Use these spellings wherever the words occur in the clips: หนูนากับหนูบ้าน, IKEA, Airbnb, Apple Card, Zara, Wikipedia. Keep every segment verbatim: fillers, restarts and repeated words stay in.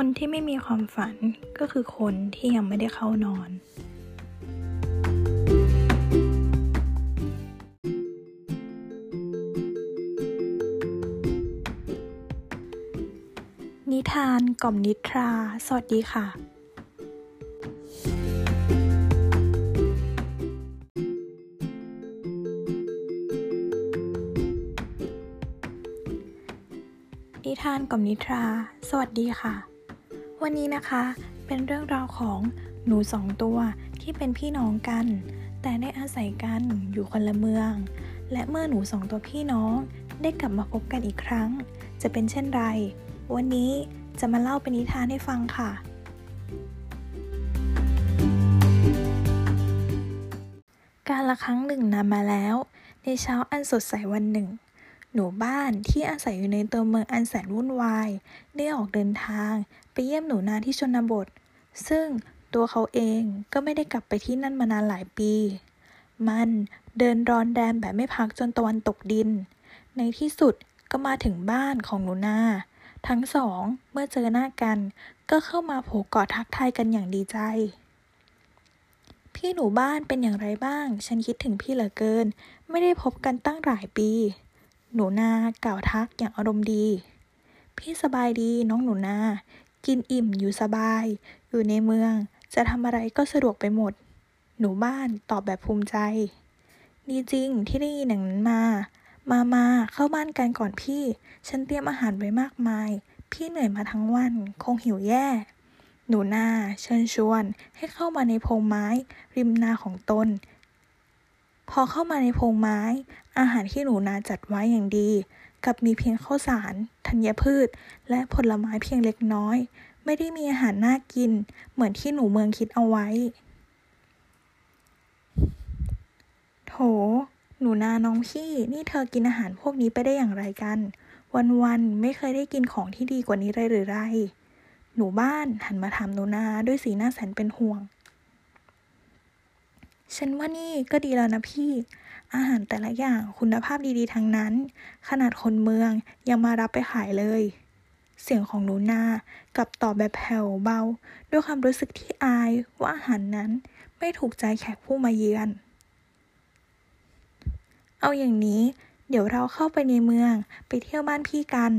คนที่ไม่มีความฝันก็คือคนที่ยังไม่ได้เข้านอนนิทานกล่อมนิทราสวัสดีค่ะนิทานกล่อมนิทราสวัสดีค่ะวันนี้นะคะเป็นเรื่องราวของหนูสองตัวที่เป็นพี่น้องกันแต่ได้อาศัยกันอยู่คนละเมืองและเมื่อหนูสองตัวพี่น้องได้กลับมาพบกันอีกครั้งจะเป็นเช่นไรวันนี้จะมาเล่าเป็นนิทานให้ฟังค่ะการละครั้งหนึ่งนานมาแล้วในเช้าอันสดใสวันหนึ่งหนูบ้านที่อาศัยอยู่ในตัวเมืองอันแสนวุ่นวายได้ออกเดินทางไปเยี่ยมหนูนาที่ชนบทซึ่งตัวเขาเองก็ไม่ได้กลับไปที่นั่นมานานหลายปีมันเดินรอนแรมแบบไม่พักจนตะวันตกดินในที่สุดก็มาถึงบ้านของหนูนาทั้งสองเมื่อเจอหน้ากันก็เข้ามาโผกอดทักทายกันอย่างดีใจพี่หนูบ้านเป็นอย่างไรบ้างฉันคิดถึงพี่เหลือเกินไม่ได้พบกันตั้งหลายปีหนูนากล่าวทักอย่างอารมณ์ดีพี่สบายดีน้องหนูนากินอิ่มอยู่สบายอยู่ในเมืองจะทำอะไรก็สะดวกไปหมดหนูบ้านตอบแบบภูมิใจดีจริงที่ได้ยินอย่างนั้นมามามาเข้าบ้านกันก่อนพี่ฉันเตรียมอาหารไว้มากมายพี่เหนื่อยมาทั้งวันคงหิวแย่หนูนาเชิญชวนให้เข้ามาในโพรงไม้ริมนาของตนพอเข้ามาในโพรงไม้อาหารที่หนูนาจัดไว้อย่างดีกับมีเพียงข้าวสารธัญพืชและผลไม้เพียงเล็กน้อยไม่ได้มีอาหารน่ากินเหมือนที่หนูเมืองคิดเอาไว้โถหนูนาน้องพี่นี่เธอกินอาหารพวกนี้ไปได้อย่างไรกันวันๆไม่เคยได้กินของที่ดีกว่านี้เลยหรือไรหนูบ้านหันมาถามหนูนาด้วยสีหน้าแสนเป็นห่วงฉันว่านี่ก็ดีแล้วนะพี่อาหารแต่ละอย่างคุณภาพดีๆทั้งนั้นขนาดคนเมืองยังมารับไปขายเลยเสียงของหนูนากลับตอบแบบแผ่วเบาด้วยความรู้สึกที่อายว่าอาหารนั้นไม่ถูกใจแขกผู้มาเยือนเอาอย่างนี้เดี๋ยวเราเข้าไปในเมืองไปเที่ยวบ้านพี่กัน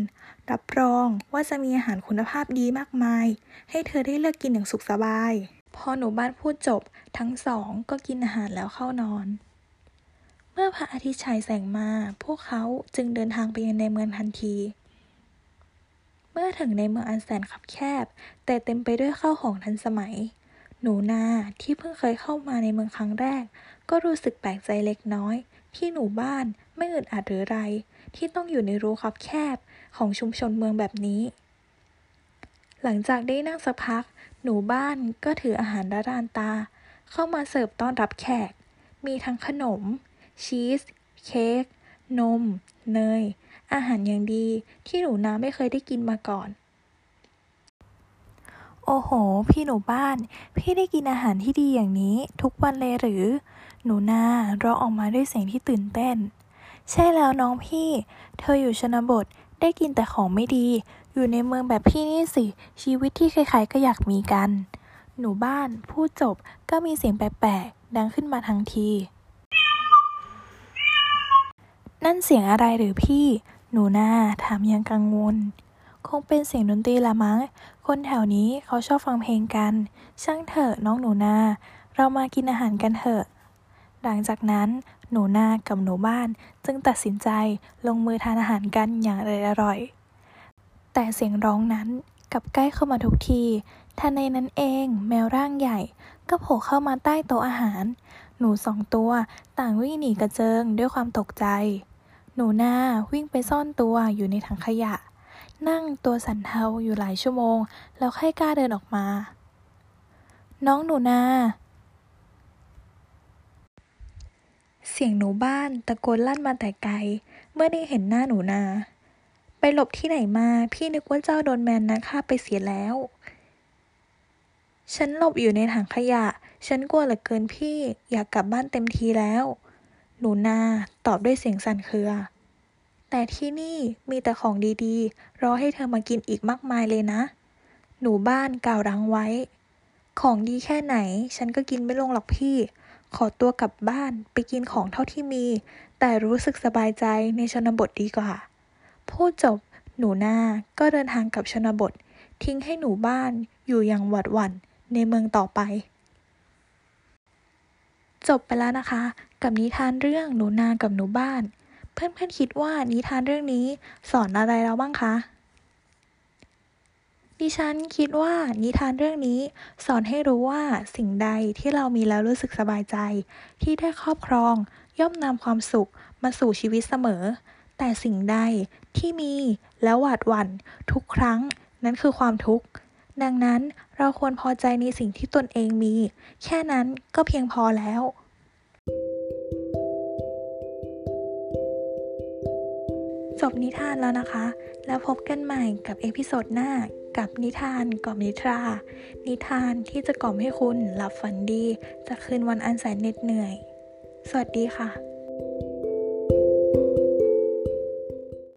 รับรองว่าจะมีอาหารคุณภาพดีมากมายให้เธอได้เลือกกินอย่างสุขสบายพอหนูบ้านพูดจบทั้งสองก็กินอาหารแล้วเข้านอนเมื่อพระอาทิตย์ฉายแสงมาพวกเขาจึงเดินทางไปยังในเมืองทันทีเมื่อถึงในเมืองอันแสนคับแคบแต่เต็มไปด้วยข้าวของทันสมัยหนูนาที่เพิ่งเคยเข้ามาในเมืองครั้งแรกก็รู้สึกแปลกใจเล็กน้อยที่หนูบ้านไม่อึดอัดหรือไรที่ต้องอยู่ในรั้วคับแคบของชุมชนเมืองแบบนี้หลังจากได้นั่งสักพักหนูบ้านก็ถืออาหารระร่านตาเข้ามาเสิร์ฟต้อนรับแขกมีทั้งขนมชีสเค้กนมเนยอาหารอย่างดีที่หนูนาไม่เคยได้กินมาก่อนโอ้โหพี่หนูบ้านพี่ได้กินอาหารที่ดีอย่างนี้ทุกวันเลยหรือหนูนาร้องออกมาด้วยเสียงที่ตื่นเต้นใช่แล้วน้องพี่เธออยู่ชนบทได้กินแต่ของไม่ดีอยู่ในเมืองแบบพี่นี่สิชีวิตที่ใครๆก็อยากมีกันหนูบ้านพูดจบก็มีเสียงแปลกๆดังขึ้นมาทันทีนั่นเสียงอะไรหรือพี่หนูนาถามยังกังวลคงเป็นเสียงดนตรีละมั้งคนแถวนี้เขาชอบฟังเพลงกันช่างเถอะน้องหนูนาเรามากินอาหารกันเถอะหลังจากนั้นหนูนากับหนูบ้านจึงตัดสินใจลงมือทานอาหารกันอย่างอร่อยแต่เสียงร้องนั้นกลับใกล้เข้ามาทุกทีทันใดนั้นเองแมวร่างใหญ่ก็โผล่เข้ามาใต้โต๊ะอาหารหนูสองตัวต่างวิ่งหนีกระเจิงด้วยความตกใจหนูนาวิ่งไปซ่อนตัวอยู่ในถังขยะนั่งตัวสั่นเทาอยู่หลายชั่วโมงแล้วค่อยกล้าเดินออกมาน้องหนูนาเสียงหนูบ้านตะโกนลั่นมาแต่ไกลเมื่อได้เห็นหน้าหนูนาไปหลบที่ไหนมาพี่นึกว่าเจ้าโดนแมนนะฆ่าไปเสียแล้วฉันหลบอยู่ในถังขยะฉันกลัวเหลือเกินพี่อยากกลับบ้านเต็มทีแล้วหนูนาตอบด้วยเสียงสั่นเครือแต่ที่นี่มีแต่ของดีๆรอให้เธอมากินอีกมากมายเลยนะ หนูบ้านกล่าวรั้งไว้ของดีแค่ไหนฉันก็กินไม่ลงหรอกพี่ขอตัวกลับบ้านไปกินของเท่าที่มีแต่รู้สึกสบายใจในชนบทดีกว่าพูดจบหนูนาก็เดินทางกลับชนบททิ้งให้หนูบ้านอยู่อย่างหวาดหวั่นในเมืองต่อไปจบไปแล้วนะคะกับนิทานเรื่องหนูนากับหนูบ้านเพื่อนๆคิดว่านิทานเรื่องนี้สอนอะไรเราบ้างคะดิฉันคิดว่านิทานเรื่องนี้สอนให้รู้ว่าสิ่งใดที่เรามีแล้วรู้สึกสบายใจที่ได้ครอบครองย่อมนำความสุขมาสู่ชีวิตเสมอแต่สิ่งใดที่มีแล้วหวาดหวั่นทุกครั้งนั้นคือความทุกข์ดังนั้นเราควรพอใจในสิ่งที่ตนเองมีแค่นั้นก็เพียงพอแล้วจบนิทานแล้วนะคะแล้วพบกันใหม่กับเอพิโซดหน้ากับนิทานกล่อมนิทรานิทานที่จะกล่อมให้คุณหลับฝันดีจากคืนวันอันแสนเหน็ดเหนื่อยสวัสดีค่ะ